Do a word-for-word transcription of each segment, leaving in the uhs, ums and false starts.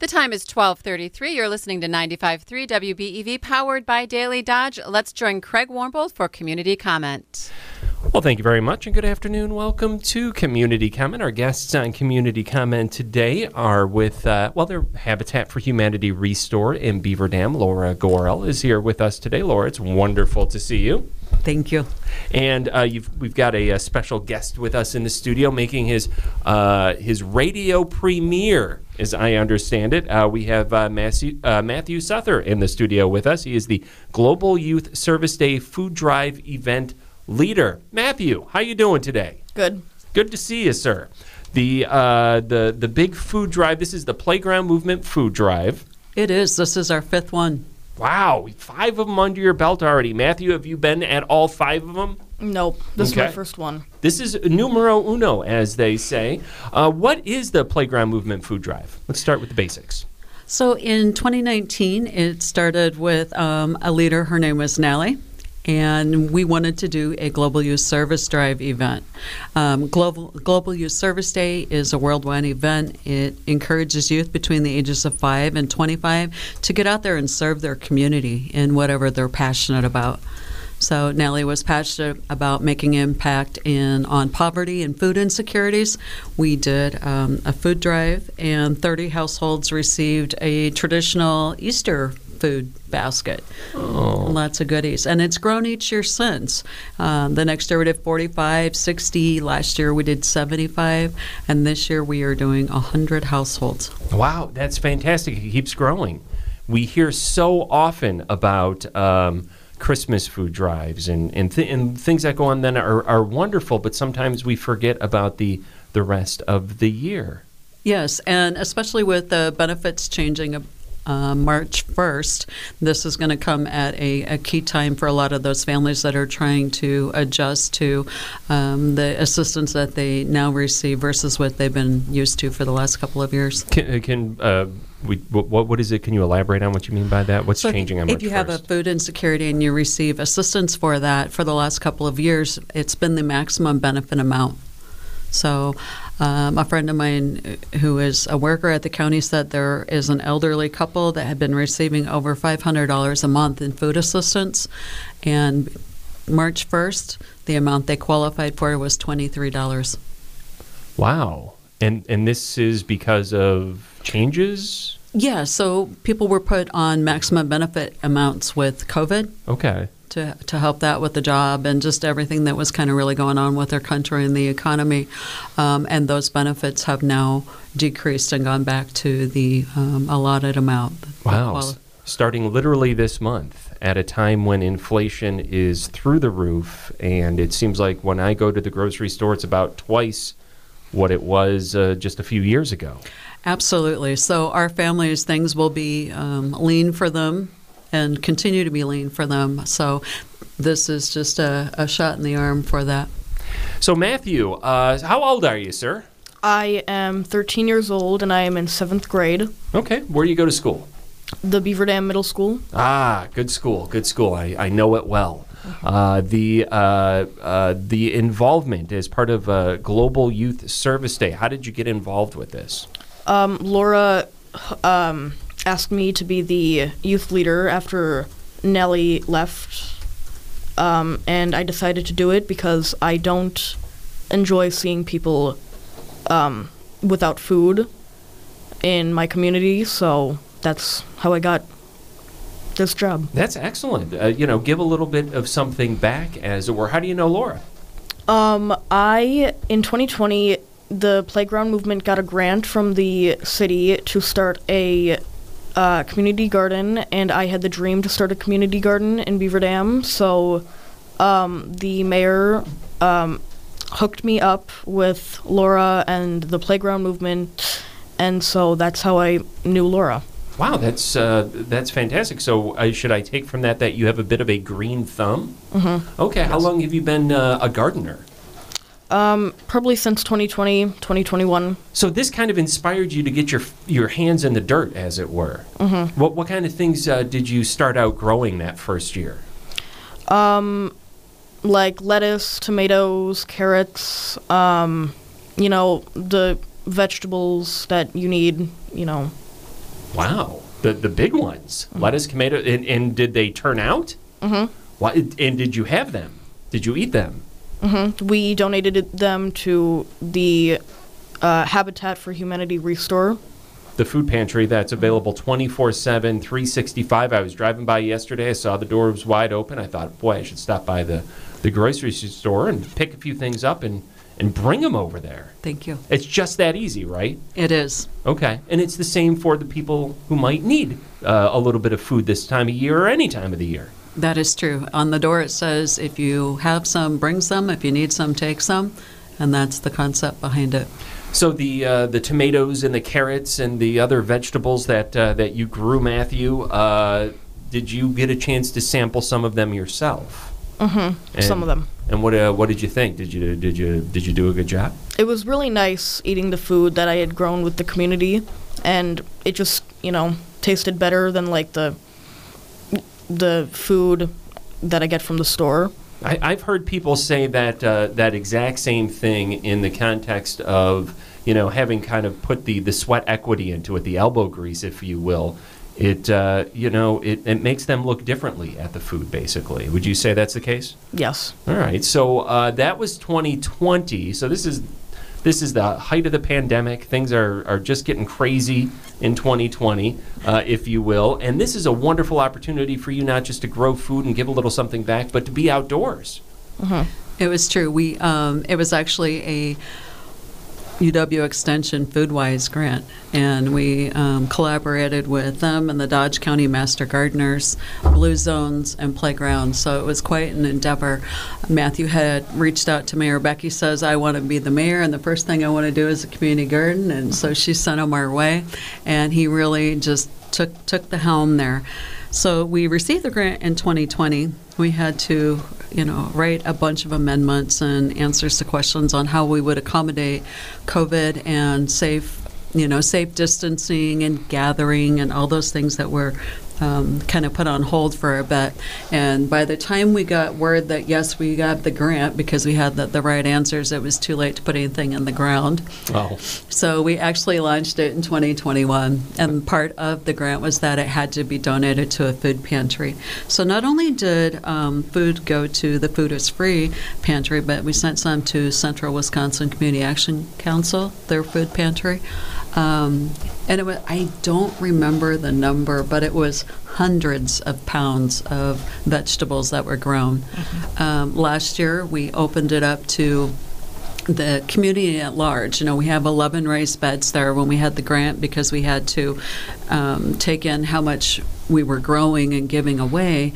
The time is twelve thirty-three. You're listening to ninety-five point three W B E V, powered by Daily Dodge. Let's join Craig Warmbold for Community Comment. Well, thank you very much, and good afternoon. Welcome to Community Comment. Our guests on Community Comment today are with, uh, well, they're Habitat for Humanity Restore in Beaver Dam. Laura Goral is here with us today. Laura, it's wonderful to see you. Thank you. And uh, you've, we've got a, a special guest with us in the studio making his uh, his radio premiere, as I understand it. Uh, we have uh, Matthew, uh, Matthew Suther in the studio with us. He is the Global Youth Service Day Food Drive Event Leader. Matthew, how you doing today? Good. Good to see you, sir. The, uh, the, the big food drive, this is the Playground Movement Food Drive. It is. This is our fifth one. Wow, five of them under your belt already. Matthew, have you been at all five of them? Nope, this okay. is my first one. This is numero uno, as they say. Uh, what is the Playground Movement Food Drive? Let's start with the basics. So in twenty nineteen, it started with um, a leader. Her name was Nally. And we wanted to do a Global Youth Service Drive event. Um, Global, Global Youth Service Day is a worldwide event. It encourages youth between the ages of five and twenty-five to get out there and serve their community in whatever they're passionate about. So Nally was passionate about making impact in on poverty and food insecurities. We did um, a food drive, and thirty households received a traditional Easter food basket. Oh. Lots of goodies. And it's grown each year since. Um, the next year we did forty-five, sixty. Last year we did seventy-five. And this year we are doing one hundred households. Wow, that's fantastic. It keeps growing. We hear so often about um, Christmas food drives and, and, th- and things that go on then are, are wonderful, but sometimes we forget about the, the rest of the year. Yes, and especially with the benefits changing a Uh, March first, this is going to come at a, a key time for a lot of those families that are trying to adjust to um, the assistance that they now receive versus what they've been used to for the last couple of years. Can, can uh, we, what, what is it? Can you elaborate on what you mean by that? What's so changing on March first? If you have a food insecurity and you receive assistance for that for the last couple of years, it's been the maximum benefit amount. So um, a friend of mine who is a worker at the county said there is an elderly couple that had been receiving over five hundred dollars a month in food assistance, and March first, the amount they qualified for was twenty-three dollars. Wow. And and this is because of changes? Yeah, so people were put on maximum benefit amounts with COVID. Okay. To, to help that with the job and just everything that was kind of really going on with our country and the economy. Um, and those benefits have now decreased and gone back to the um, allotted amount. Wow. Quali- Starting literally this month at a time when inflation is through the roof. And it seems like when I go to the grocery store, it's about twice what it was uh, just a few years ago. Absolutely. So our families, things will be um, lean for them and continue to be lean for them. So this is just a, a shot in the arm for that. So Matthew, uh, how old are you, sir? I am thirteen years old, and I am in seventh grade. Okay. Where do you go to school? The Beaver Dam Middle School. Ah, good school, good school. I, I know it well. Uh, the uh, uh, the involvement as part of uh, Global Youth Service Day, how did you get involved with this? Um, Laura... Um, asked me to be the youth leader after Nally left, um, and I decided to do it because I don't enjoy seeing people um, without food in my community, so that's how I got this job. That's excellent. Uh, you know, give a little bit of something back, as it were. How do you know Laura? Um, I, in twenty twenty, the Playground Movement got a grant from the city to start a Uh, community garden, and I had the dream to start a community garden in Beaver Dam, so um, the mayor um, hooked me up with Laura and the Playground Movement, and so that's how I knew Laura. Wow, that's uh, that's fantastic. So uh, should I take from that that you have a bit of a green thumb? Mm-hmm. Okay, yes. How long have you been uh, a gardener? Um, probably since twenty twenty, twenty twenty-one. So this kind of inspired you to get your your hands in the dirt, as it were. Mm-hmm. What what kind of things uh, did you start out growing that first year? Um, like lettuce, tomatoes, carrots, um, you know, the vegetables that you need, you know. Wow. The the big ones. Mm-hmm. Lettuce, tomato, and, and did they turn out? Mm-hmm. Why, and did you have them? Did you eat them? Mm-hmm. We donated them to the uh, Habitat for Humanity Restore. The food pantry that's available twenty-four seven, three sixty-five. I was driving by yesterday. I saw the door was wide open. I thought, boy, I should stop by the, the grocery store and pick a few things up and, and bring them over there. Thank you. It's just that easy, right? It is. Okay. And it's the same for the people who might need uh, a little bit of food this time of year or any time of the year. That is true. On the door it says, if you have some, bring some. If you need some, take some. And that's the concept behind it. So the uh, the tomatoes and the carrots and the other vegetables that uh, that you grew, Matthew, uh, did you get a chance to sample some of them yourself? Mm-hmm. And, some of them. And what uh, what did you think? Did you did you did you do a good job? It was really nice eating the food that I had grown with the community, and it just, you know, tasted better than like the the food that I get from the store. I, I've heard people say that uh, that exact same thing in the context of, you know, having kind of put the, the sweat equity into it, the elbow grease, if you will. It, uh, you know, it, it makes them look differently at the food, basically. Would you say that's the case? Yes. All right. So uh, that was twenty twenty. So this is this is the height of the pandemic. Things are, are just getting crazy in twenty twenty, uh, if you will. And this is a wonderful opportunity for you not just to grow food and give a little something back, but to be outdoors. Uh-huh. It was true. We um, it was actually a U W Extension FoodWise grant, and we um, collaborated with them and the Dodge County Master Gardeners, Blue Zones, and Playground. So it was quite an endeavor. Matthew had reached out to Mayor Becky, says, I want to be the mayor, and the first thing I want to do is a community garden, and so she sent him our way, and he really just took, took the helm there. So we received the grant in twenty twenty. We had to, you know, write a bunch of amendments and answers to questions on how we would accommodate COVID and safe, you know, safe distancing and gathering and all those things that were um, kind of put on hold for a bit. And by the time we got word that, yes, we got the grant because we had the, the right answers, it was too late to put anything in the ground. Oh. So we actually launched it in twenty twenty-one. And part of the grant was that it had to be donated to a food pantry. So not only did um, food go to the Food Is Free pantry, but we sent some to Central Wisconsin Community Action Council, their food pantry. Um, and it was, I don't remember the number, but it was hundreds of pounds of vegetables that were grown. Mm-hmm. Um, last year, we opened it up to the community at large. You know, we have eleven raised beds there when we had the grant because we had to um, take in how much we were growing and giving away.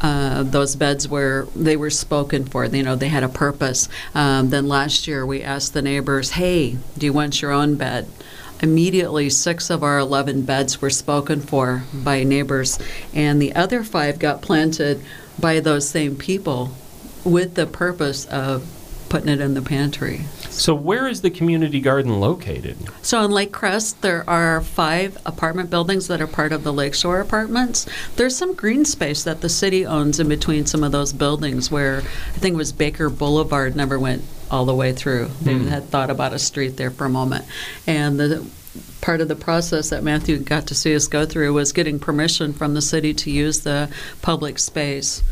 Uh, those beds were, they were spoken for, you know, they had a purpose. Um, then last year, we asked the neighbors, hey, do you want your own bed? Immediately, six of our eleven beds were spoken for by neighbors, and the other five got planted by those same people with the purpose of putting it in the pantry. So where is the community garden located? So on Lake Crest, there are five apartment buildings that are part of the Lakeshore Apartments. There's some green space that the city owns in between some of those buildings where I think it was Baker Boulevard never went all the way through. They mm. had thought about a street there for a moment. And the part of the process that Matthew got to see us go through was getting permission from the city to use the public space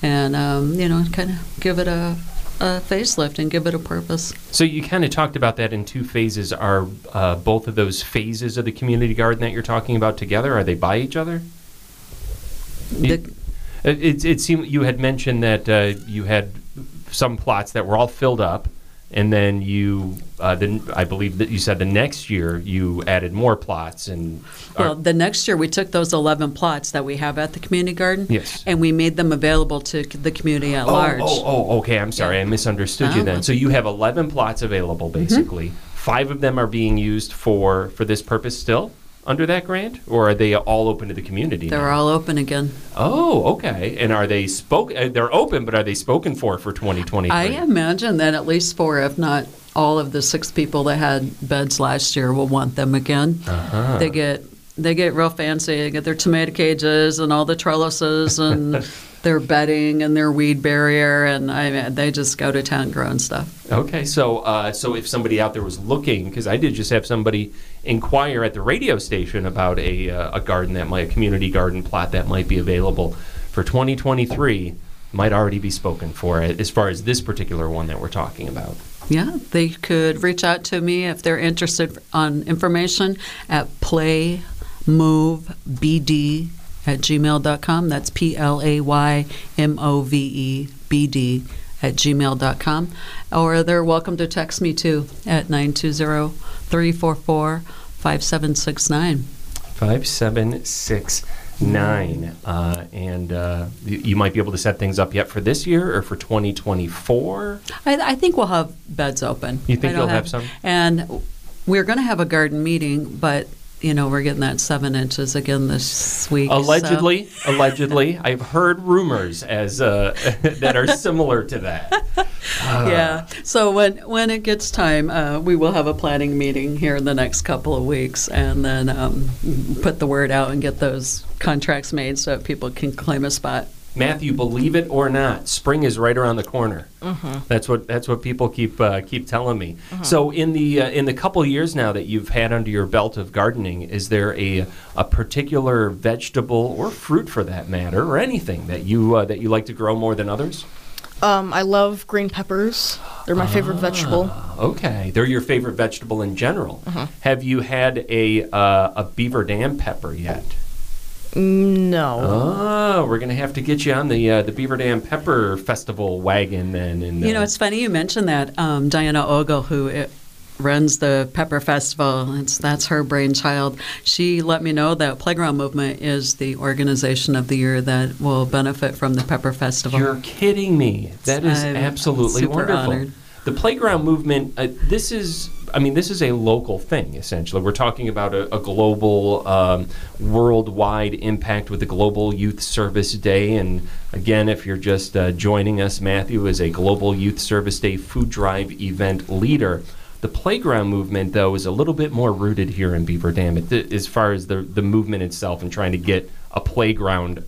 and, um, you know, kind of give it a a facelift and give it a purpose. So you kind of talked about that in two phases. Are uh, both of those phases of the community garden that you're talking about together? Are they by each other? The, it, it, it seemed you had mentioned that uh, you had some plots that were all filled up, and then you, uh, then I believe that you said the next year you added more plots. And well, the next year we took those eleven plots that we have at the community garden, yes, and we made them available to the community at oh, large. Oh, oh, okay. I'm sorry, yeah. I misunderstood oh, you then. So you have eleven plots available, basically. Mm-hmm. Five of them are being used for for this purpose still under that grant, or are they all open to the community? They're now all open again. Oh, okay. And are they spoken? They're open, but are they spoken for for twenty twenty-three? I imagine that at least four, if not all, of the six people that had beds last year will want them again. Uh-huh. They get they get real fancy. They get their tomato cages and all the trellises and their bedding and their weed barrier, and I, they just go to town growing stuff. Okay, so uh, so if somebody out there was looking, because I did just have somebody inquire at the radio station about a uh, a garden that might, a community garden plot that might be available for twenty twenty-three, might already be spoken for as far as this particular one that we're talking about. Yeah, they could reach out to me if they're interested on information at playmovebd at gmail dot com. That's P L A Y M O V E B D at gmail dot com. Or they're welcome to text me, too, at nine two zero, three four four, five seven six nine. five seven six nine. Uh, and uh, you, you might be able to set things up yet for this year or for twenty twenty-four? I, I think we'll have beds open. You think you'll have, have some? And we're going to have a garden meeting, but... You know, we're getting that seven inches again this week. Allegedly, so. allegedly. I've heard rumors as uh, that are similar to that. Uh. Yeah. So when, when it gets time, uh, we will have a planning meeting here in the next couple of weeks, and then um, put the word out and get those contracts made so that people can claim a spot. Matthew, believe it or not, spring is right around the corner. Mm-hmm. That's what that's what people keep uh, keep telling me. Mm-hmm. So in the uh, in the couple of years now that you've had under your belt of gardening, is there a a particular vegetable or fruit, for that matter, or anything that you uh, that you like to grow more than others? Um, I love green peppers. They're my ah, favorite vegetable. Okay, they're your favorite vegetable in general. Mm-hmm. Have you had a uh, a Beaver Dam pepper yet? No. Oh, we're going to have to get you on the uh, the Beaver Dam Pepper Festival wagon then. And, uh, you know, it's funny you mentioned that. Um, Diana Ogle, who it runs the Pepper Festival, it's, that's her brainchild. She let me know that Playground Movement is the organization of the year that will benefit from the Pepper Festival. You're kidding me. That is I'm absolutely super wonderful. Honored. The Playground Movement, uh, this is... I mean, this is a local thing, essentially. We're talking about a, a global, um, worldwide impact with the Global Youth Service Day. And again, if you're just uh, joining us, Matthew is a Global Youth Service Day food drive event leader. The Playground Movement, though, is a little bit more rooted here in Beaver Dam as far as the, the movement itself and trying to get a playground,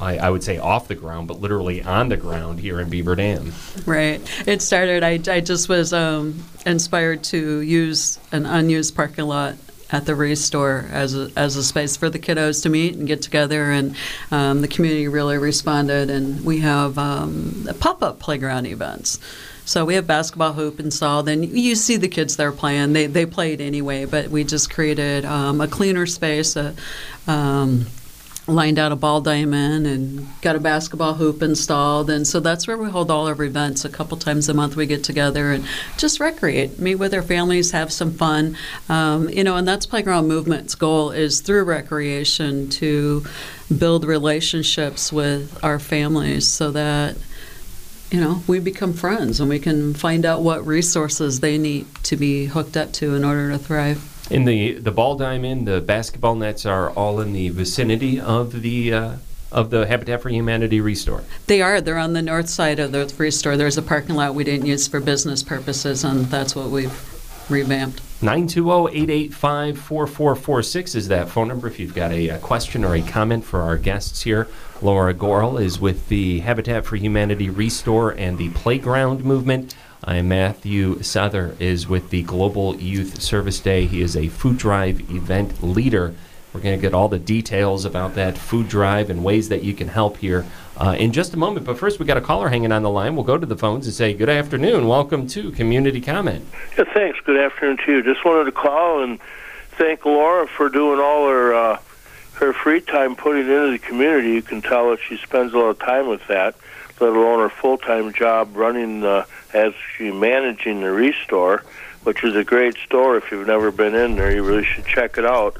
I, I would say off the ground, but literally on the ground here in Beaver Dam. Right. It started, I, I just was um, inspired to use an unused parking lot at the ReStore as a, as a space for the kiddos to meet and get together, and um, the community really responded, and we have um, pop-up playground events. So we have basketball hoop and salt, and you see the kids there playing. They, they played anyway, but we just created um, a cleaner space, a um, lined out a ball diamond and got a basketball hoop installed. And so that's where we hold all our events. A couple times a month we get together and just recreate, meet with our families, have some fun. Um, you know, and that's Playground Movement's goal, is through recreation to build relationships with our families so that, you know, we become friends and we can find out what resources they need to be hooked up to in order to thrive. In the the ball diamond, the basketball nets are all in the vicinity of the uh, of the Habitat for Humanity ReStore. They are. They're on the north side of the ReStore. There's a parking lot we didn't use for business purposes, and that's what we've revamped. nine two zero, eight eight five, four four four six is that phone number if you've got a, a question or a comment for our guests here. Laura Goral is with the Habitat for Humanity ReStore and the Playground Movement. I'm Matthew Suther is with the Global Youth Service Day. He is a food drive event leader. We're going to get all the details about that food drive and ways that you can help here uh, in just a moment. But first, we got a caller hanging on the line. We'll go to the phones and say, good afternoon. Welcome to Community Comment. Yeah, thanks. Good afternoon to you. Just wanted to call and thank Laura for doing all her, uh, her free time putting into the community. You can tell that she spends a lot of time with that, let alone her full-time job running the, as she managing the ReStore, which is a great store. If you've never been in there, you really should check it out.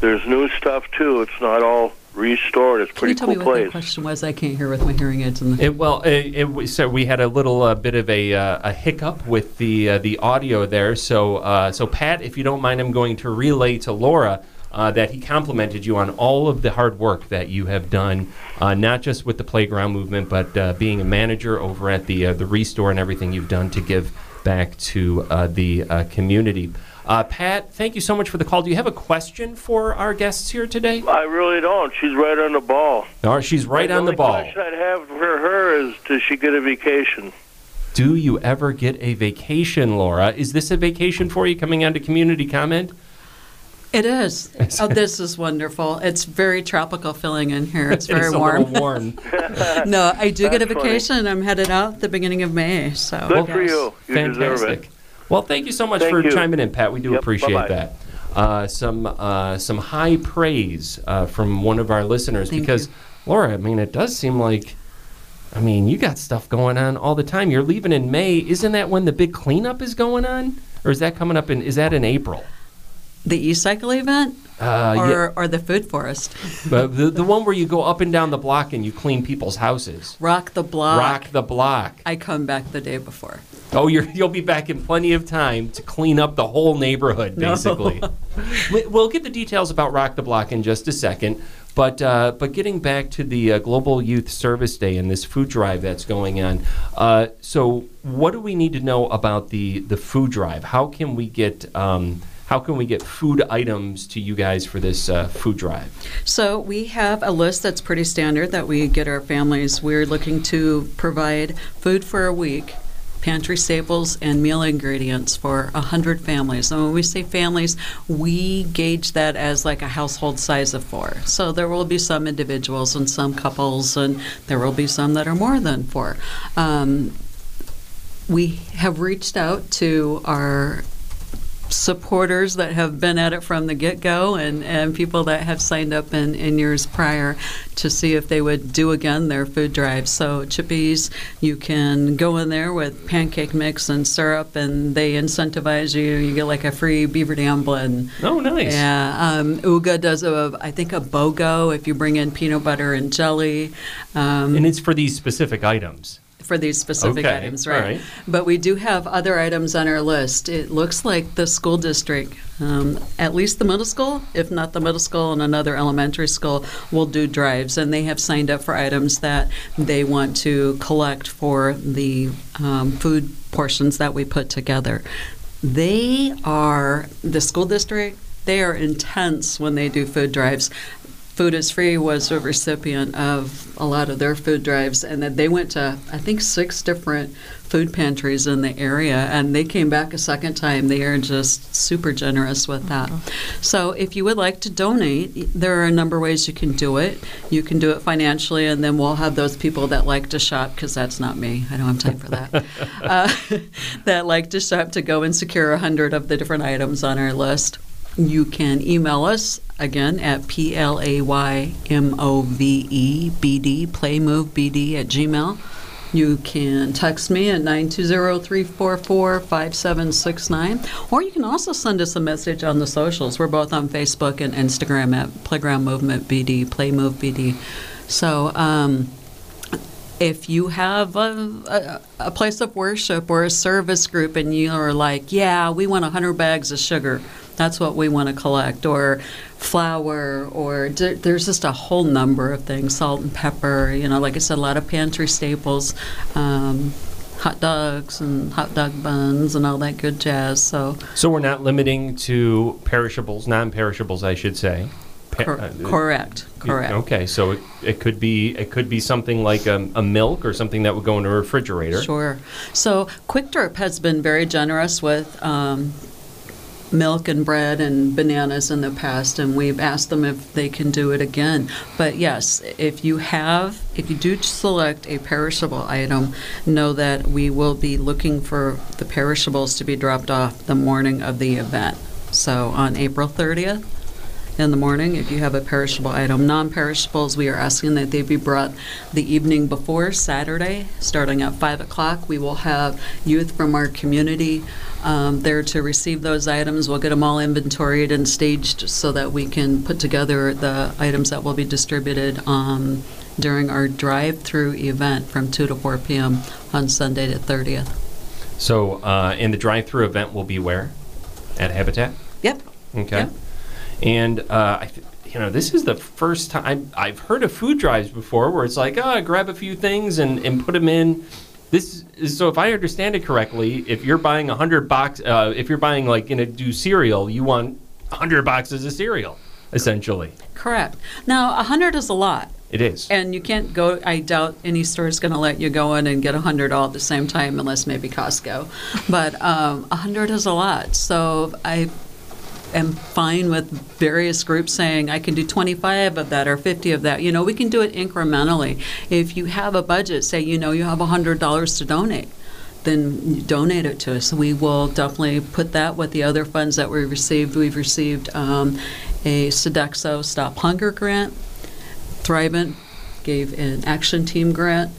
There's new stuff, too. It's not all restored. It's a pretty cool place. Can you tell me what the question was? I can't hear with my hearing aids. In the it, well, it, it, so we had a little uh, bit of a, uh, a hiccup with the uh, the audio there. So, uh, so, Pat, if you don't mind, I'm going to relay to Laura Uh, that he complimented you on all of the hard work that you have done, uh, not just with the Playground Movement, but uh, being a manager over at the uh, the ReStore and everything you've done to give back to uh, the uh, community. Uh, Pat, thank you so much for the call. Do you have a question for our guests here today? I really don't. She's right on the ball. No, she's right on the ball. The only question I'd have for her is, does she get a vacation? Do you ever get a vacation, Laura? Is this a vacation for you coming on to Community Comment? It is. Oh, this is wonderful. It's very tropical feeling in here. It's very it's warm. warm. No, I do That's get a vacation, and I'm headed out at the beginning of May. So Good well, for yes. you. You Fantastic. deserve it. Well, thank you so much thank for you. chiming in, Pat. We do yep, appreciate bye-bye. that. Uh, some uh, some high praise uh, from one of our listeners thank because, you. Laura, I mean, it does seem like, I mean, you got stuff going on all the time. You're leaving in May. Isn't that when the big cleanup is going on? Or is that coming up in, is that in April? The e-cycle event uh, or, yeah. or the food forest? the, the, the one where you go up and down the block and you clean people's houses. Rock the block. Rock the block. I come back the day before. Oh, you're, you'll be back in plenty of time to clean up the whole neighborhood, basically. No. we, we'll get the details about Rock the Block in just a second. But uh, but getting back to the uh, Global Youth Service Day and this food drive that's going on, uh, so what do we need to know about the, the food drive? How can we get... Um, How can we get food items to you guys for this uh, food drive? So we have a list that's pretty standard that we get our families. We're looking to provide food for a week, pantry staples, and meal ingredients for one hundred families. And when we say families, we gauge that as like a household size of four. So there will be some individuals and some couples, and there will be some that are more than four. Um, we have reached out to our supporters that have been at it from the get-go and, and people that have signed up in, in years prior to see if they would do again their food drive. So Chippy's, you can go in there with pancake mix and syrup, and they incentivize you. You get like a free Beaver Dam blend. Oh, nice. Yeah. Um, Uga does, a, I think, a BOGO if you bring in peanut butter and jelly. Um, and it's for these specific items. For these specific okay. items, right? right? But we do have other items on our list. It looks like the school district, um, at least the middle school, if not the middle school and another elementary school, will do drives, and they have signed up for items that they want to collect for the um, food portions that we put together. They are, the school district, they are intense when they do food drives. Food Is Free was a recipient of a lot of their food drives, and that they went to, I think, six different food pantries in the area, and they came back a second time. They are just super generous with that. Mm-hmm. So if you would like to donate, there are a number of ways you can do it. You can do it financially, and then we'll have those people that like to shop, because that's not me. I don't have time for that. uh, that like to shop to go and secure one hundred of the different items on our list. You can email us, again, at P L A Y M O V E B D, playmovebd at Gmail. You can text me at nine two zero, three four four, five seven six nine, or you can also send us a message on the socials. We're both on Facebook and Instagram at Playground Movement B D, playmovebd. So um, if you have a, a, a place of worship or a service group and you are like, yeah, we want one hundred bags of sugar, that's what we want to collect, or flour, or d- there's just a whole number of things, salt and pepper, you know, like I said, a lot of pantry staples, um, hot dogs and hot dog buns and all that good jazz. So so we're not limiting to perishables, non-perishables, I should say. Cor- uh, correct, correct. Okay, so it, it could be it could be something like a, a milk or something that would go in a refrigerator. Sure. So Quick Trip has been very generous with um, milk and bread and bananas in the past, and we've asked them if they can do it again. But yes, if you have, if you do select a perishable item, know that we will be looking for the perishables to be dropped off the morning of the event. So on April thirtieth in the morning, if you have a perishable item. Non-perishables, we are asking that they be brought the evening before Saturday, starting at five o'clock. We will have youth from our community um, there to receive those items. We'll get them all inventoried and staged so that we can put together the items that will be distributed um, during our drive-through event from two to four p.m. on Sunday the thirtieth. So, uh, and the drive-through event will be where? At Habitat? Yep. Okay. Yep. And, uh, I th- you know, this is the first time I've heard of food drives before where it's like, oh, grab a few things and, and put them in This is, so if I understand it correctly, if you're buying a hundred box, uh, if you're buying like in a do cereal, you want a hundred boxes of cereal, essentially. Correct. Now, a hundred is a lot. It is. And you can't go, I doubt any store is going to let you go in and get a hundred all at the same time, unless maybe Costco. But um, a hundred is a lot. So I am fine with various groups saying, I can do twenty-five of that or fifty of that. You know, we can do it incrementally. If you have a budget, say, you know, you have a hundred dollars to donate, then donate it to us. We will definitely put that with the other funds that we received. We've received um, a Sodexo Stop Hunger grant. Thrivent gave an action team grant.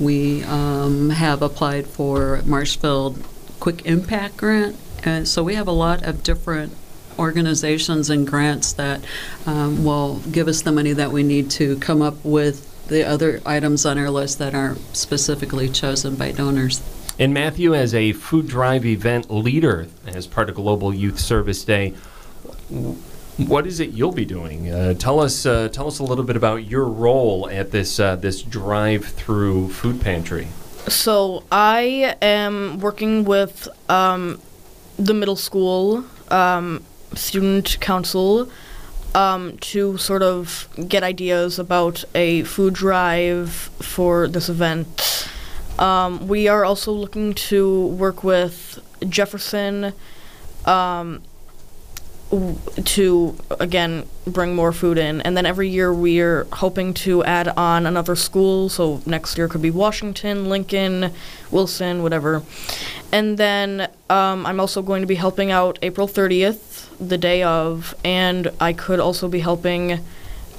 We um, have applied for Marshfield Quick Impact grant. And so we have a lot of different organizations and grants that um, will give us the money that we need to come up with the other items on our list that aren't specifically chosen by donors. And Matthew, as a food drive event leader as part of Global Youth Service Day, what is it you'll be doing? Uh, tell us, uh, tell us a little bit about your role at this uh, this drive-through food pantry. So I am working with um, the middle school um, student council um, to sort of get ideas about a food drive for this event. Um, we are also looking to work with Jefferson. Um, to, again, bring more food in. And then every year we're hoping to add on another school, so next year could be Washington, Lincoln, Wilson, whatever. And then um, I'm also going to be helping out April thirtieth, the day of, and I could also be helping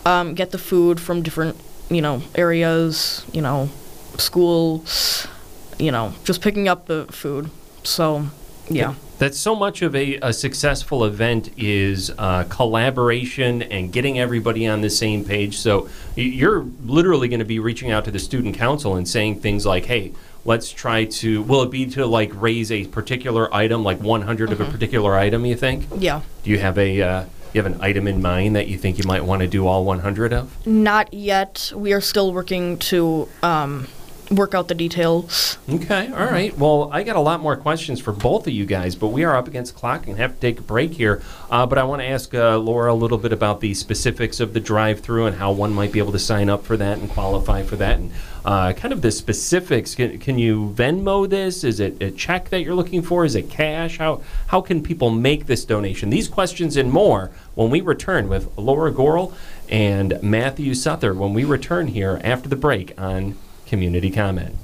um, get the food from different, you know, areas, you know, school, you know, just picking up the food. So, yeah. yeah. That so much of a, a successful event is uh, collaboration and getting everybody on the same page. So you're literally going to be reaching out to the student council and saying things like, hey, let's try to, will it be to like raise a particular item, like one hundred mm-hmm. of a particular item, you think? Yeah. Do you have a, uh, you have an item in mind that you think you might want to do all one hundred of? Not yet. We are still working to um work out the details. Okay, all right. Well, I got a lot more questions for both of you guys, but we are up against the clock and have to take a break here. Uh, but I want to ask uh, Laura a little bit about the specifics of the drive-through and how one might be able to sign up for that and qualify for that, and uh, kind of the specifics. Can, can you Venmo this? Is it a check that you're looking for? Is it cash? How how can people make this donation? These questions and more when we return with Laura Goral and Matthew Suther when we return here after the break on Community Comment.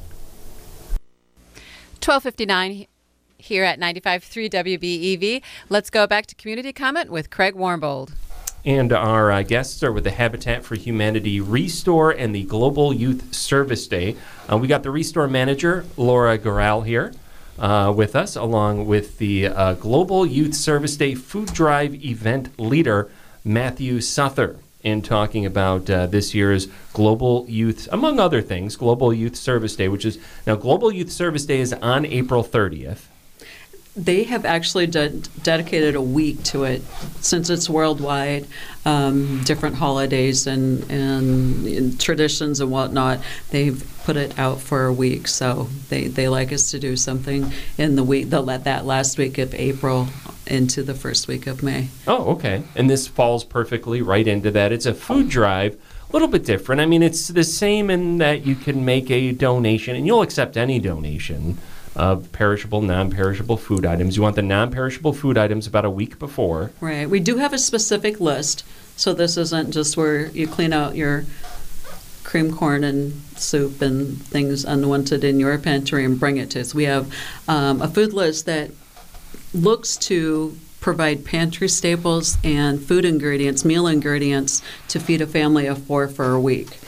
twelve fifty-nine here at ninety-five point three W B E V. Let's go back to Community Comment with Craig Warmbold. And our uh, guests are with the Habitat for Humanity Restore and the Global Youth Service Day. Uh, we got the Restore Manager, Laura Goral, here uh, with us, along with the uh, Global Youth Service Day Food Drive Event Leader, Matthew Suther, in talking about uh, this year's Global Youth, among other things, Global Youth Service Day, which is, now Global Youth Service Day is on April thirtieth. They have actually de- dedicated a week to it, since it's worldwide, um, different holidays and, and, and traditions and whatnot. They've put it out for a week, so they, they like us to do something in the week. They'll let that last week of April into the first week of May. Oh, okay. And this falls perfectly right into that. It's a food drive, a little bit different. I mean, it's the same in that you can make a donation, and you'll accept any donation of perishable, non-perishable food items. You want the non-perishable food items about a week before. Right. We do have a specific list, so this isn't just where you clean out your cream corn and soup and things unwanted in your pantry and bring it to us. We have um, a food list that looks to provide pantry staples and food ingredients, meal ingredients, to feed a family of four for a week.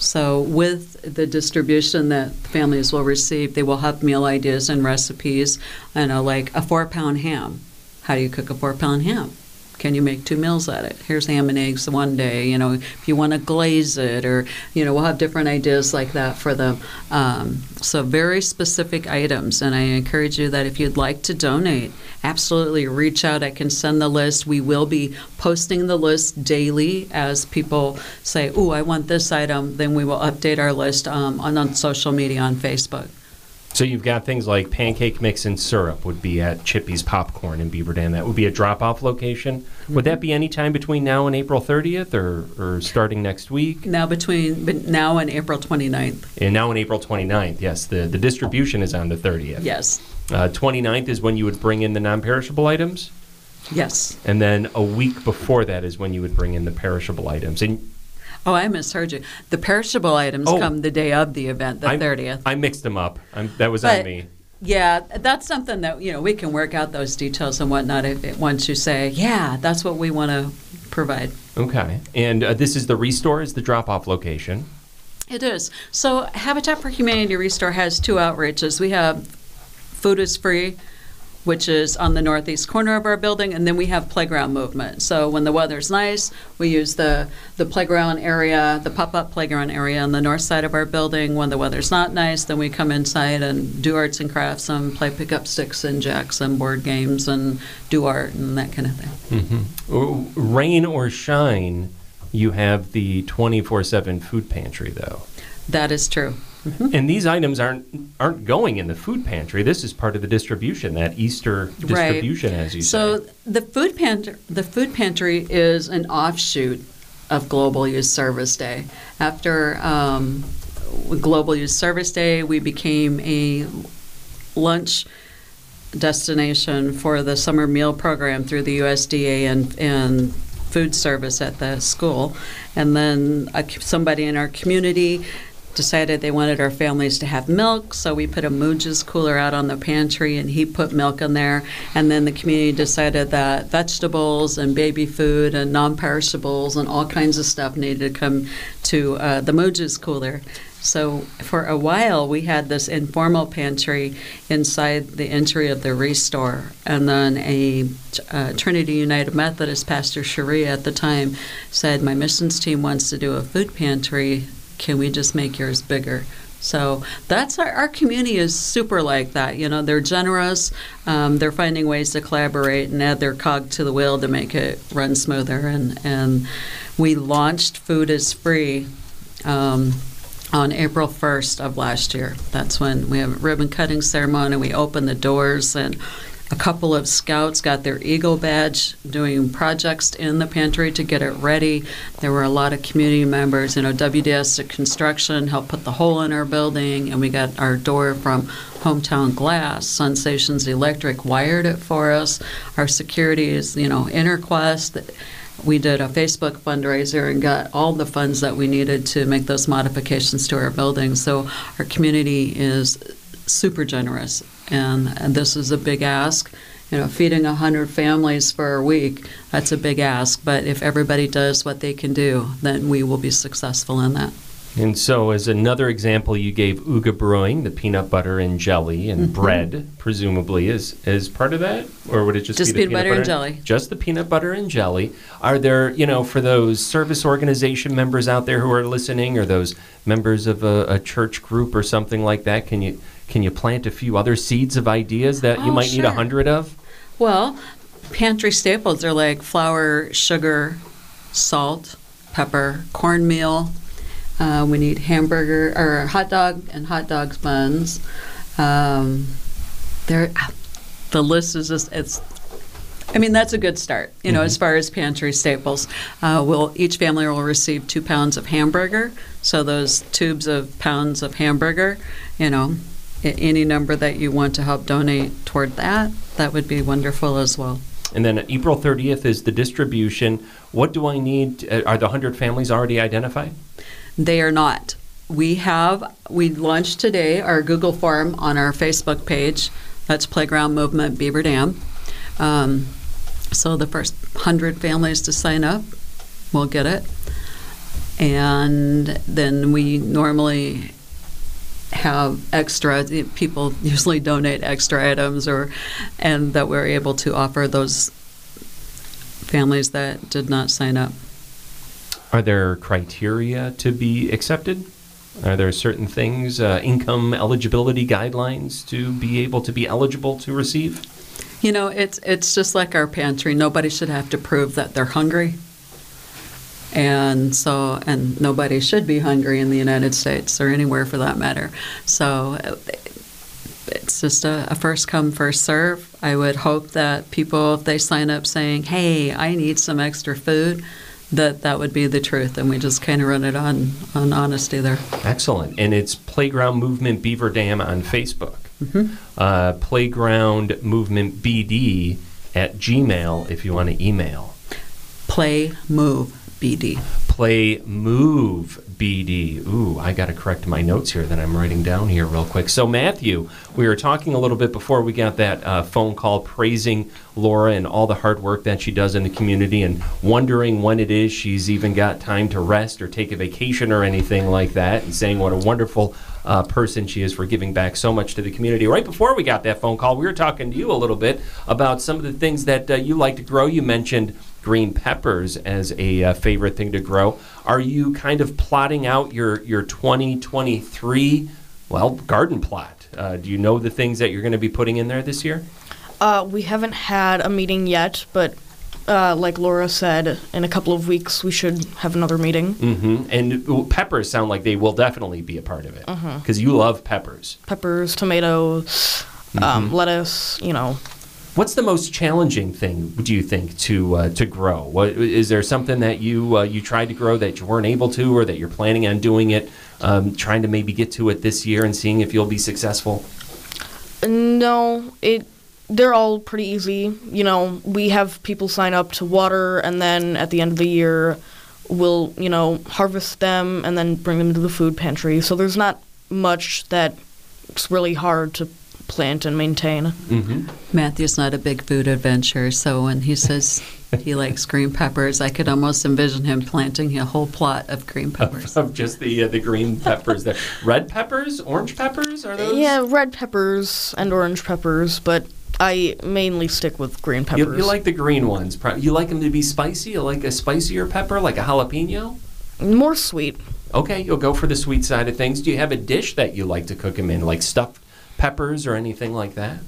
So with the distribution that families will receive, they will have meal ideas and recipes. I know, like a four-pound ham. How do you cook a four-pound ham? Can you make two meals at it? Here's ham and eggs one day. You know, if you want to glaze it, or, you know, we'll have different ideas like that for them. Um, so very specific items. And I encourage you that if you'd like to donate, absolutely reach out. I can send the list. We will be posting the list daily as people say, oh, I want this item. Then we will update our list um, on, on social media, on Facebook. So you've got things like pancake mix and syrup would be at Chippy's Popcorn in Beaver Dam. That would be a drop-off location. Mm-hmm. Would that be any time between now and April thirtieth or, or starting next week? Now between but now and April twenty-ninth. And now and April twenty-ninth, yes. The, the distribution is on the thirtieth. Yes. Uh, twenty-ninth is when you would bring in the non-perishable items? Yes. And then a week before that is when you would bring in the perishable items. And Oh, I misheard you. The perishable items oh, come the day of the event, the I, thirtieth. I mixed them up. I'm, that was but, on me. Yeah, that's something that, you know, we can work out those details and whatnot if it, once you say, yeah, that's what we want to provide. Okay. And uh, this is the Restore is the drop-off location. It is. So Habitat for Humanity Restore has two outreaches. We have Food Is Free, which is on the northeast corner of our building, and then we have Playground Movement. So when the weather's nice, we use the, the playground area, the pop-up playground area on the north side of our building. When the weather's not nice, then we come inside and do arts and crafts and play pick-up sticks and jacks and board games and do art and that kind of thing. Mm-hmm. Rain or shine, you have the twenty-four seven food pantry, though. That is true. Mm-hmm. And these items aren't aren't going in the food pantry. This is part of the distribution, that Easter distribution, right. as you so say. So the food pantry, the food pantry is an offshoot of Global Youth Service Day. After um, Global Youth Service Day, we became a lunch destination for the summer meal program through the U S D A and and. food service at the school, and then uh, somebody in our community decided they wanted our families to have milk, so we put a Mooj's cooler out on the pantry, and he put milk in there, and then the community decided that vegetables and baby food and non-perishables and all kinds of stuff needed to come to uh, the Mooj's cooler. So for a while, we had this informal pantry inside the entry of the Restore. And then a uh, Trinity United Methodist, Pastor Sharia at the time, said, my missions team wants to do a food pantry. Can we just make yours bigger? So that's our, our community is super like that. You know, they're generous. Um, they're finding ways to collaborate and add their cog to the wheel to make it run smoother. And, and we launched Food Is Free Um, on April first of last year. That's when we have a ribbon cutting ceremony. We opened the doors, and a couple of scouts got their Eagle badge doing projects in the pantry to get it ready. There were a lot of community members. You know, W D S Construction helped put the hole in our building, and we got our door from Hometown Glass. Sensations Electric wired it for us. Our security is, you know, Interquest. We did a Facebook fundraiser and got all the funds that we needed to make those modifications to our building. So our community is super generous, and, and this is a big ask. You know, feeding one hundred families for a week, that's a big ask. But if everybody does what they can do, then we will be successful in that. And so as another example, you gave Uga Brewing, the peanut butter and jelly and mm-hmm. bread, presumably, is, is part of that? Or would it just, just be the peanut, peanut butter and jelly? Just the peanut butter and jelly. Are there, you know, for those service organization members out there who are listening, or those members of a, a church group or something like that, can you can you plant a few other seeds of ideas that oh, you might sure. need a hundred of? Well, pantry staples are like flour, sugar, salt, pepper, cornmeal. Uh, we need hamburger or hot dog and hot dog buns. Um, there, the list is just, it's, I mean, that's a good start, you mm-hmm. know, as far as pantry staples. Uh, we'll, each family will receive two pounds of hamburger. So those tubes of pounds of hamburger, you know, any number that you want to help donate toward that, that would be wonderful as well. And then April thirtieth is the distribution. What do I need? To, are the one hundred families already identified? They are not. We have, we launched today our Google form on our Facebook page. That's Playground Movement Beaver Dam. Um, so the first one hundred families to sign up will get it. And then we normally have extra, people usually donate extra items or, and that we're able to offer those families that did not sign up. Are there criteria to be accepted? Are there certain things, uh, income eligibility guidelines to be able to be eligible to receive? You know, it's it's just like our pantry. Nobody should have to prove that they're hungry. And so, and nobody should be hungry in the United States or anywhere for that matter. So it's just a, a first come, first serve. I would hope that people, if they sign up saying, hey, I need some extra food, that that would be the truth, and we just kind of run it on, on honesty there. Excellent. And it's Playground Movement Beaver Dam on Facebook. Mm-hmm. Uh, Playground Movement B D at Gmail if you want to email. Play Move B D. Play Move B D. Ooh, I got to correct my notes here that I'm writing down here real quick. So, Matthew, we were talking a little bit before we got that uh, phone call praising Laura and all the hard work that she does in the community and wondering when it is she's even got time to rest or take a vacation or anything like that, and saying what a wonderful uh, person she is for giving back so much to the community. Right before we got that phone call, we were talking to you a little bit about some of the things that uh, you like to grow. You mentioned green peppers as a uh, favorite thing to grow. Are you kind of plotting out your, your twenty twenty-three, well, garden plot? Uh, do you know the things that you're going to be putting in there this year? Uh, we haven't had a meeting yet, but uh, like Laura said, in a couple of weeks we should have another meeting. Mm-hmm. And peppers sound like they will definitely be a part of it, because mm-hmm. you love peppers. Peppers, tomatoes, mm-hmm. um, lettuce, you know. What's the most challenging thing, do you think, to uh, to grow? What, is there something that you uh, you tried to grow that you weren't able to, or that you're planning on doing it, um, trying to maybe get to it this year and seeing if you'll be successful? No, it they're all pretty easy. You know, we have people sign up to water, and then at the end of the year, we'll, you know, harvest them and then bring them to the food pantry. So there's not much that's really hard to plant and maintain. Mm-hmm. Matthew's not a big food adventurer, so when he says he likes green peppers, I could almost envision him planting a whole plot of green peppers. Of, of just the uh, the green peppers there. Red peppers? Orange peppers? Are those? Yeah, red peppers and orange peppers, but I mainly stick with green peppers. You, you like the green ones. You like them to be spicy? You like a spicier pepper, like a jalapeno? More sweet. Okay, you'll go for the sweet side of things. Do you have a dish that you like to cook them in, like stuffed peppers or anything like that?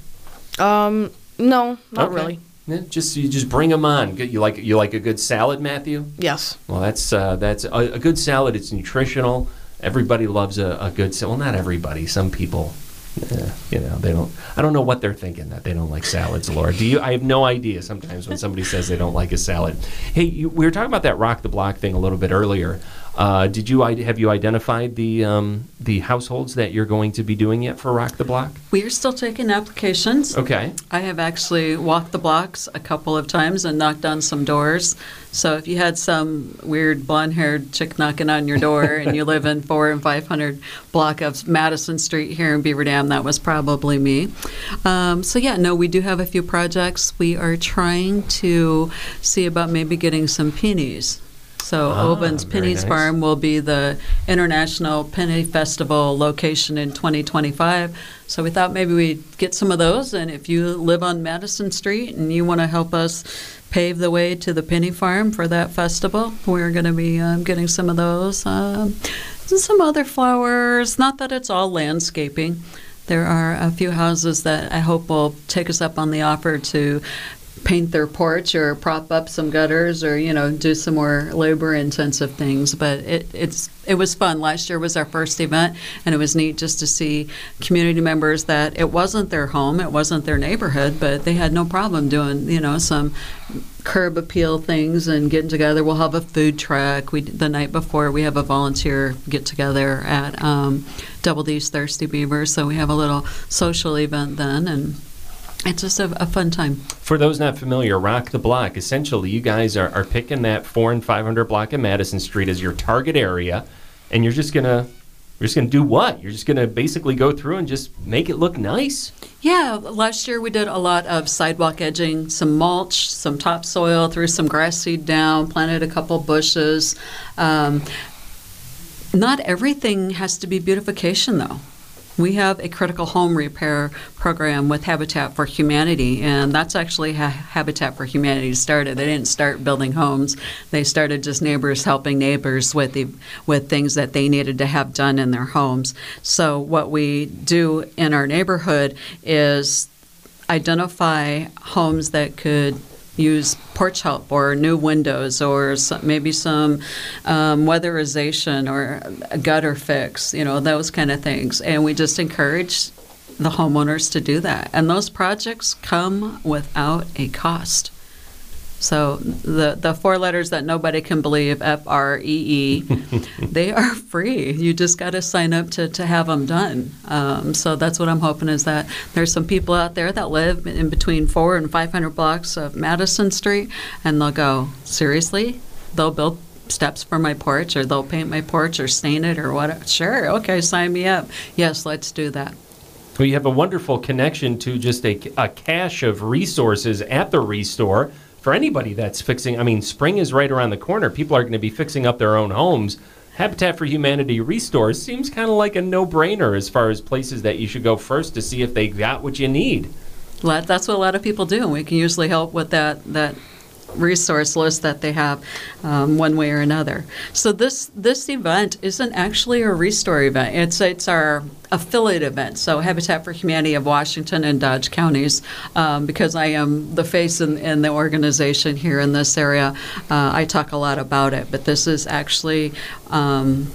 Um, no, not okay. really. Yeah, just you just bring them on. You like you like a good salad, Matthew? Yes. Well, that's uh, that's a, a good salad. It's nutritional. Everybody loves a, a good salad. Well, not everybody. Some people, uh, you know, they don't. I don't know what they're thinking that they don't like salads, Laura. Do you? I have no idea. Sometimes when somebody says they don't like a salad. Hey, you, we were talking about that rock the block thing a little bit earlier. Uh, did you have you identified the um, the households that you're going to be doing yet for Rock the Block? We are still taking applications. Okay. I have actually walked the blocks a couple of times and knocked on some doors. So if you had some weird blonde-haired chick knocking on your door and you live in four and five hundred block of Madison Street here in Beaver Dam, that was probably me. Um, so yeah, no, we do have a few projects. We are trying to see about maybe getting some peonies. So ah, Oban's Penny's nice. Farm will be the International Penny Festival location in twenty twenty-five. So we thought maybe we'd get some of those. And if you live on Madison Street and you want to help us pave the way to the Penny Farm for that festival, we're going to be um, getting some of those. Um, some other flowers. Not that it's all landscaping. There are a few houses that I hope will take us up on the offer to paint their porch or prop up some gutters or, you know, do some more labor-intensive things. But it, it's it was fun. Last year was our first event, and it was neat just to see community members that it wasn't their home, it wasn't their neighborhood, but they had no problem doing, you know, some curb appeal things and getting together. We'll have a food truck. We, the night before, we have a volunteer get-together at um, Double D's Thirsty Beaver, so we have a little social event then, and it's just a, a fun time. For those not familiar, Rock the Block, essentially you guys are, are picking that four and five hundred block of Madison Street as your target area, and you're just going to you're just going to do what? You're just going to basically go through and just make it look nice? Yeah, last year we did a lot of sidewalk edging, some mulch, some topsoil, threw some grass seed down, planted a couple bushes. Um, not everything has to be beautification, though. We have a critical home repair program with Habitat for Humanity, and that's actually how Habitat for Humanity started. They didn't start building homes. They started just neighbors helping neighbors with the, with things that they needed to have done in their homes. So what we do in our neighborhood is identify homes that could use porch help or new windows or some, maybe some um, weatherization or a gutter fix, you know, those kind of things. And we just encourage the homeowners to do that. And those projects come without a cost. So the, the four letters that nobody can believe, F R E E, they are free. You just got to sign up to, to have them done. Um, so that's what I'm hoping, is that there's some people out there that live in between four and five hundred blocks of Madison Street, and they'll go, seriously? They'll build steps for my porch, or they'll paint my porch, or stain it, or whatever. Sure, okay, sign me up. Yes, let's do that. Well, you have a wonderful connection to just a, a cache of resources at the Restore. For anybody that's fixing, I mean, spring is right around the corner. People are going to be fixing up their own homes. Habitat for Humanity Restore seems kind of like a no-brainer as far as places that you should go first to see if they got what you need. That's what a lot of people do, and we can usually help with that, that resource list that they have um, one way or another. So this this event isn't actually a Restore event. It's, it's our affiliate event, so Habitat for Humanity of Washington and Dodge counties, um, because I am the face in, in the organization here in this area. Uh, I talk a lot about it, but this is actually um,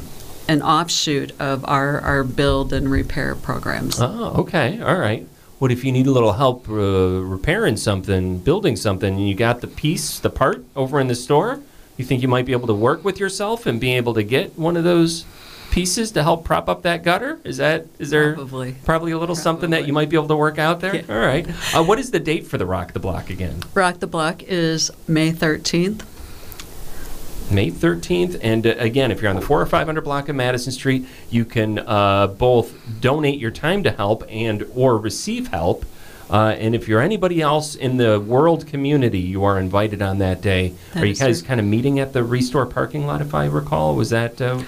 an offshoot of our, our build and repair programs. Oh, okay. All right. What if you need a little help uh, repairing something, building something, and you got the piece, the part over in the store? You think you might be able to work with yourself and be able to get one of those pieces to help prop up that gutter? Is that is there probably, probably a little probably. something that you might be able to work out there? Yeah. All right. Uh, what is the date for the Rock the Block again? Rock the Block is May thirteenth. May thirteenth, and uh, again, if you're on the four or five hundred block of Madison Street, you can uh, both donate your time to help and or receive help. Uh, and if you're anybody else in the world community, you are invited on that day. That Are you guys true. kind of meeting at the Restore parking lot, if I recall? Was that... Uh,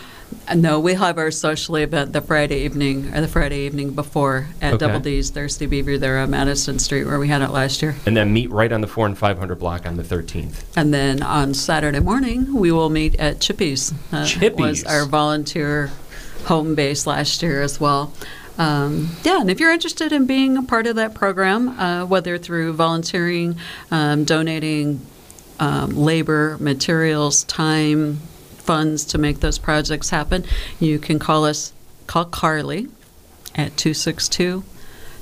No, we have our social event the Friday evening or the Friday evening before at okay. Double D's Thirsty Beaver there on Madison Street, where we had it last year. And then meet right on the four and five hundred block on the thirteenth. And then on Saturday morning we will meet at Chippy's. Uh, Chippy's was our volunteer home base last year as well. Um, yeah, and if you're interested in being a part of that program, uh, whether through volunteering, um, donating um, labor, materials, time, funds to make those projects happen, you can call us, call Carly at two six two,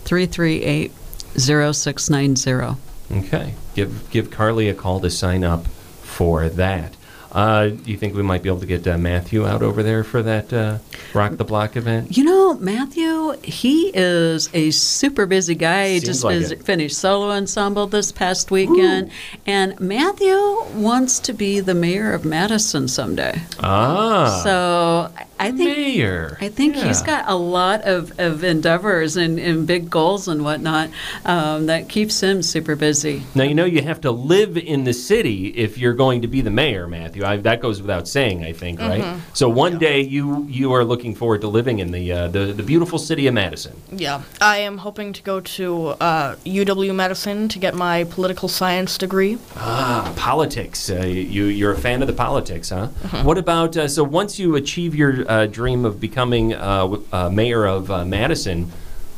three three eight, zero six nine zero. Okay. Give give Carly a call to sign up for that. Uh, do you think we might be able to get uh, Matthew out over there for that uh, Rock the Block event? You know, Matthew, he is a super busy guy. Seems he just like finished, finished solo ensemble this past weekend. Ooh. And Matthew wants to be the mayor of Madison someday. Ah. So I think, mayor. I think yeah. he's got a lot of, of endeavors and, and big goals and whatnot um, that keeps him super busy. Now, you know, you have to live in the city if you're going to be the mayor, Matthew. I, that goes without saying, I think, mm-hmm. right? So one yeah. day you you are looking forward to living in the, uh, the, the beautiful city of Madison. Yeah. I am hoping to go to uh, U W Madison to get my political science degree. Ah, politics. Uh, you, you're a fan of the politics, huh? Mm-hmm. What about, uh, so once you achieve your Uh, dream of becoming uh, uh, mayor of uh, Madison,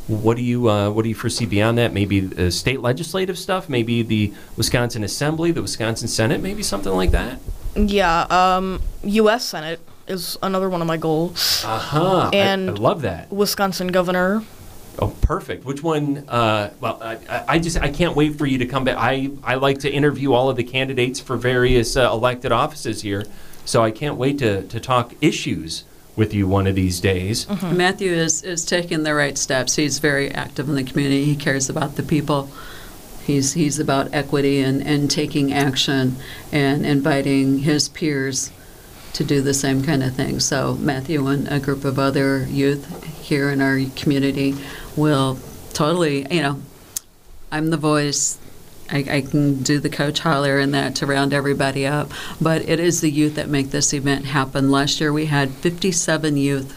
what do you uh, what do you foresee beyond that? Maybe uh, state legislative stuff, maybe the Wisconsin Assembly, the Wisconsin Senate, maybe something like that? Yeah, um, U S Senate is another one of my goals. Uh-huh, and I, I love that. Wisconsin governor. Oh, perfect. Which one? Uh, well, I, I just, I can't wait for you to come back. I, I like to interview all of the candidates for various uh, elected offices here, so I can't wait to, to talk issues with you one of these days. Mm-hmm. Matthew is, is taking the right steps. He's very active in the community. He cares about the people. He's he's about equity and, and taking action and inviting his peers to do the same kind of thing. So Matthew and a group of other youth here in our community will totally, you know, I'm the voice. I, I can do the coach holler and that to round everybody up, but it is the youth that make this event happen. Last year we had fifty-seven youth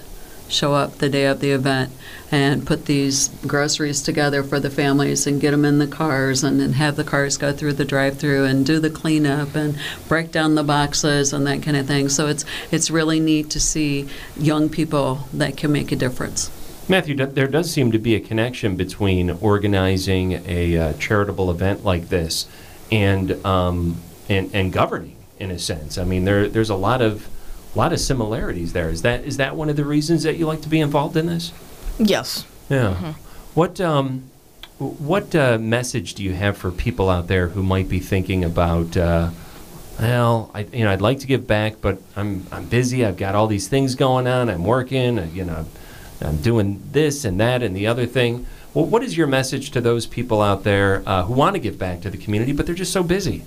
show up the day of the event and put these groceries together for the families and get them in the cars and then have the cars go through the drive-through and do the cleanup and break down the boxes and that kind of thing. So it's it's really neat to see young people that can make a difference. Matthew, there does seem to be a connection between organizing a uh, charitable event like this and, um, and and governing, in a sense. I mean, there there's a lot of lot of similarities there. Is that is that one of the reasons that you like to be involved in this? Yes. Yeah. Mm-hmm. What um, what uh, message do you have for people out there who might be thinking about, uh, well, I, you know, I'd like to give back, but I'm I'm busy. I've got all these things going on. I'm working. You know, I'm doing this and that and the other thing. Well, what is your message to those people out there uh, who want to give back to the community, but they're just so busy?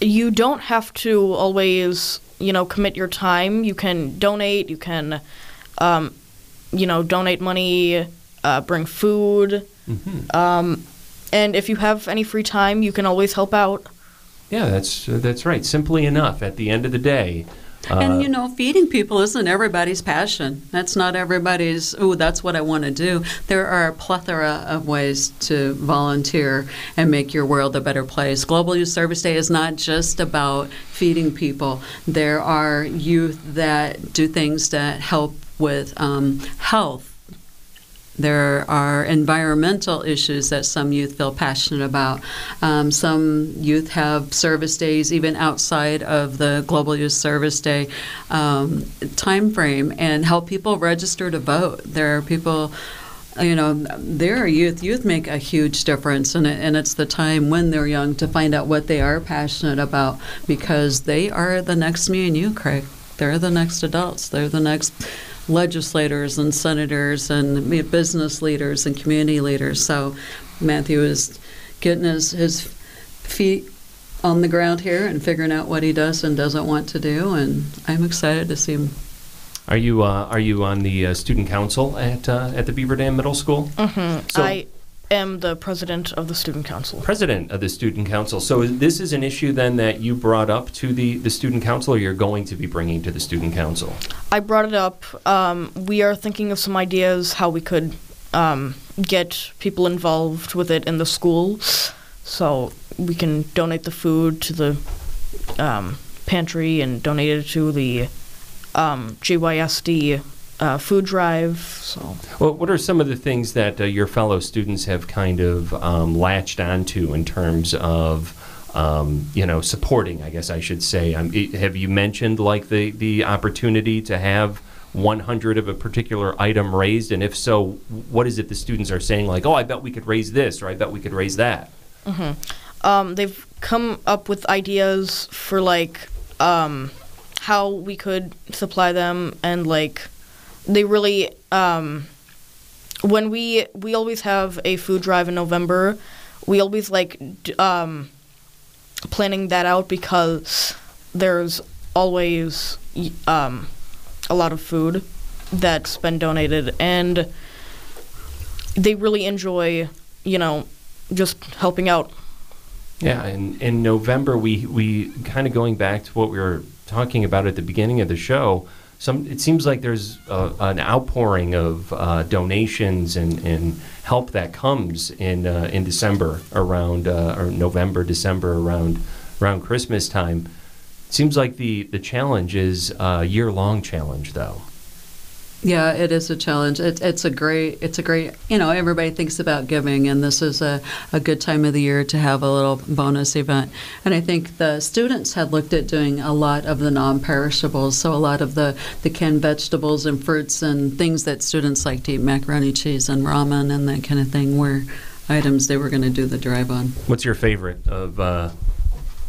You don't have to always, you know, commit your time. You can donate. You can, um, you know, donate money. Uh, bring food, mm-hmm. um, and if you have any free time, you can always help out. Yeah, that's uh, that's right. Simply enough, at the end of the day. Uh, and, you know, feeding people isn't everybody's passion. That's not everybody's, ooh, that's what I want to do. There are a plethora of ways to volunteer and make your world a better place. Global Youth Service Day is not just about feeding people. There are youth that do things that help with um, health. There are environmental issues that some youth feel passionate about. Um, some youth have service days even outside of the Global Youth Service Day um, time frame, and help people register to vote. There are people, you know, there are youth. Youth make a huge difference, and, it, and it's the time when they're young to find out what they are passionate about, because they are the next me and you, Craig. They're the next adults. They're the next legislators and senators and business leaders and community leaders. So Matthew is getting his, his feet on the ground here and figuring out what he does and doesn't want to do, and I'm excited to see him. Are you uh, are you on the uh, student council at uh, at the Beaver Dam Middle School? Mm-hmm. So I am the president of the student council. President of the student council. So is, this is an issue then that you brought up to the, the student council, or you're going to be bringing to the student council? I brought it up. Um, we are thinking of some ideas how we could um, get people involved with it in the school, so we can donate the food to the um, pantry and donate it to the um, J Y S D Uh, food drive. So, well, what are some of the things that uh, your fellow students have kind of um, latched onto in terms of, um, you know, supporting? I guess I should say. Um, it, have you mentioned like the the opportunity to have one hundred of a particular item raised, and if so, what is it the students are saying? Like, oh, I bet we could raise this, or I bet we could raise that. Mm-hmm. Um, they've come up with ideas for like um, how we could supply them, and like. They really, um, when we, we always have a food drive in November, we always like d- um, planning that out, because there's always um, a lot of food that's been donated, and they really enjoy, you know, just helping out. Yeah, and in November, we, we kind of going back to what we were talking about at the beginning of the show. Some, it seems like there's uh, an outpouring of uh, donations and, and help that comes in uh, in December around uh, or November, December around around Christmas time. It seems like the the challenge is a year-long challenge, though. Yeah, it is a challenge. It's it's a great it's a great you know, everybody thinks about giving, and this is a, a good time of the year to have a little bonus event. And I think the students had looked at doing a lot of the non-perishables, so a lot of the, the canned vegetables and fruits and things that students like to eat, macaroni, cheese, and ramen and that kind of thing, were items they were going to do the drive on. What's your favorite of uh,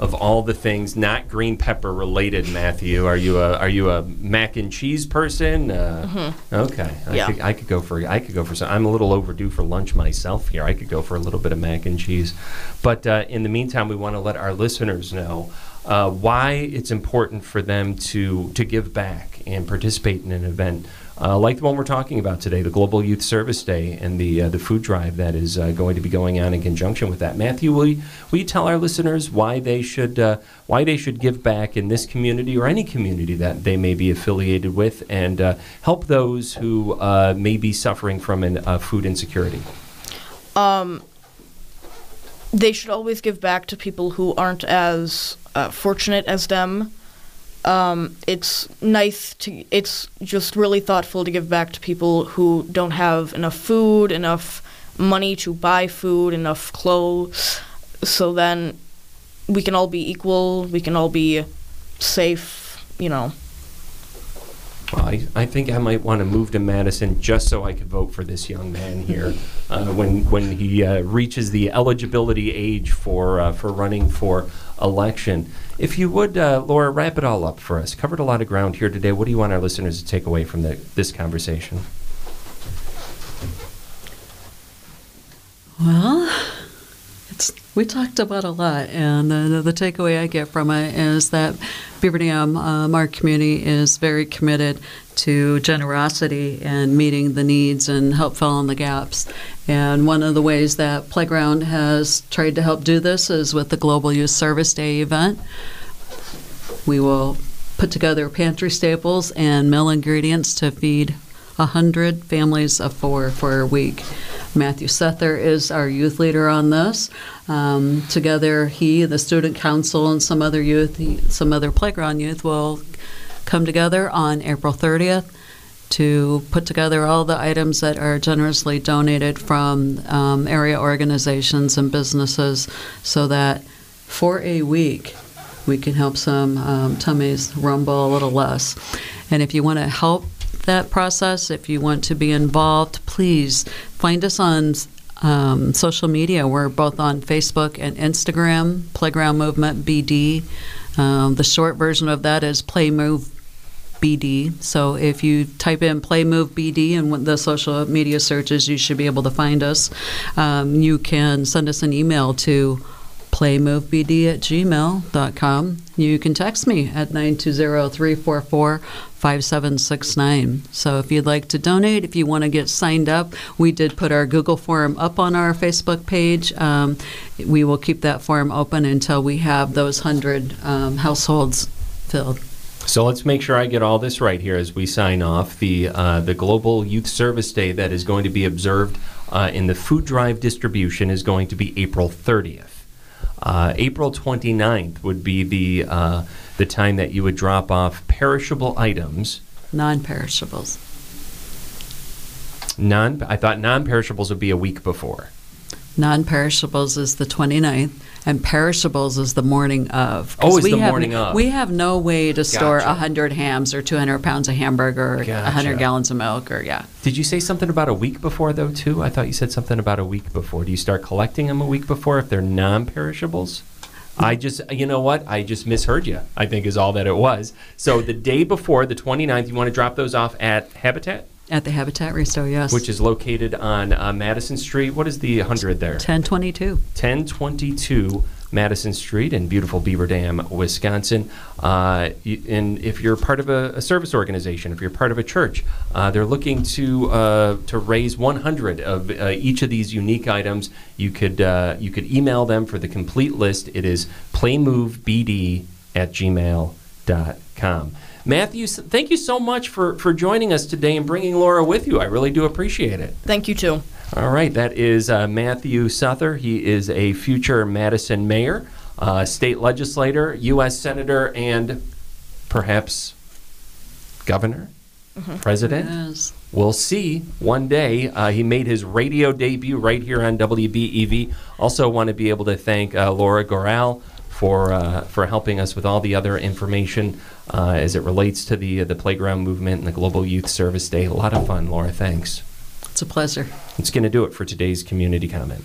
of all the things not green pepper related, Matthew? Are you a are you a mac and cheese person? Uh, mm-hmm. Okay, I, yeah. could, I could go for I could go for some. I'm a little overdue for lunch myself here. I could go for a little bit of mac and cheese, but uh, in the meantime, we want to let our listeners know uh, why it's important for them to to give back and participate in an event uh, like the one we're talking about today, the Global Youth Service Day, and the uh, the food drive that is uh, going to be going on in conjunction with that. Matthew, will you, will you tell our listeners why they should uh, why they should give back in this community or any community that they may be affiliated with, and uh, help those who uh, may be suffering from an, uh, food insecurity? Um, they should always give back to people who aren't as uh, fortunate as them. Um, it's nice to, it's just really thoughtful to give back to people who don't have enough food, enough money to buy food, enough clothes. So then we can all be equal, we can all be safe, you know. well, I, I think I might want to move to Madison just so I could vote for this young man here uh, when when he uh, reaches the eligibility age for uh, for running for election. If you would, uh, Laura, wrap it all up for us. Covered a lot of ground here today. What do you want our listeners to take away from the, this conversation? Well, it's, we talked about a lot, and the, the takeaway I get from it is that Beaverdam, um, our community, is very committed to generosity and meeting the needs and help fill in the gaps. And one of the ways that Playground has tried to help do this is with the Global Youth Service Day event. We will put together pantry staples and meal ingredients to feed one hundred families of four for a week. Matthew Suther is our youth leader on this. Um, together, he, the student council, and some other youth, some other playground youth will come together on April thirtieth to put together all the items that are generously donated from um, area organizations and businesses so that for a week we can help some um, tummies rumble a little less. And if you want to help that process, if you want to be involved, please find us on um, social media. We're both on Facebook and Instagram, Playground Movement B D. Um, the short version of that is Play Move B D. So if you type in Play Move B D in the social media searches, you should be able to find us. Um, you can send us an email to playmovebd at gmail dot com. You can text me at nine two zero, three four four, five seven six nine. So if you'd like to donate, if you want to get signed up, we did put our Google form up on our Facebook page. Um, we will keep that form open until we have those one hundred um, households filled. So let's make sure I get all this right here as we sign off. The, uh, the Global Youth Service Day that is going to be observed uh, in the food drive distribution is going to be April thirtieth. Uh, April twenty-ninth would be the uh, the time that you would drop off perishable items. Non-perishables. Non. I thought non-perishables would be a week before. Non-perishables is the twenty-ninth, and perishables is the morning of. Oh, it's the have, morning of. We have no way to store gotcha. one hundred hams or two hundred pounds of hamburger or gotcha. one hundred gallons of milk or, yeah. Did you say something about a week before, though, too? I thought you said something about a week before. Do you start collecting them a week before if they're non-perishables? I just, you know what? I just misheard you, I think is all that it was. So the day before, the twenty-ninth, you want to drop those off at Habitat? At the Habitat Resto, yes. Which is located on uh, Madison Street. What is the one hundred there? ten twenty-two. ten twenty-two Madison Street in beautiful Beaver Dam, Wisconsin. Uh, you, and if you're part of a, a service organization, if you're part of a church, uh, they're looking to uh, to raise one hundred of uh, each of these unique items. You could uh, you could email them for the complete list. It is playmovebd at gmail dot com. Matthew, thank you so much for, for joining us today and bringing Laura with you. I really do appreciate it. Thank you, too. All right. That is uh, Matthew Suther. He is a future Madison mayor, uh, state legislator, U S senator, and perhaps governor, mm-hmm. president. Yes. We'll see one day. Uh, he made his radio debut right here on W B E V. Also want to be able to thank uh, Laura Goral for uh, for helping us with all the other information uh, as it relates to the uh, the Playground Movement and the Global Youth Service Day. A lot of fun, Laura. Thanks. It's a pleasure. It's going to do it for today's Community Comment.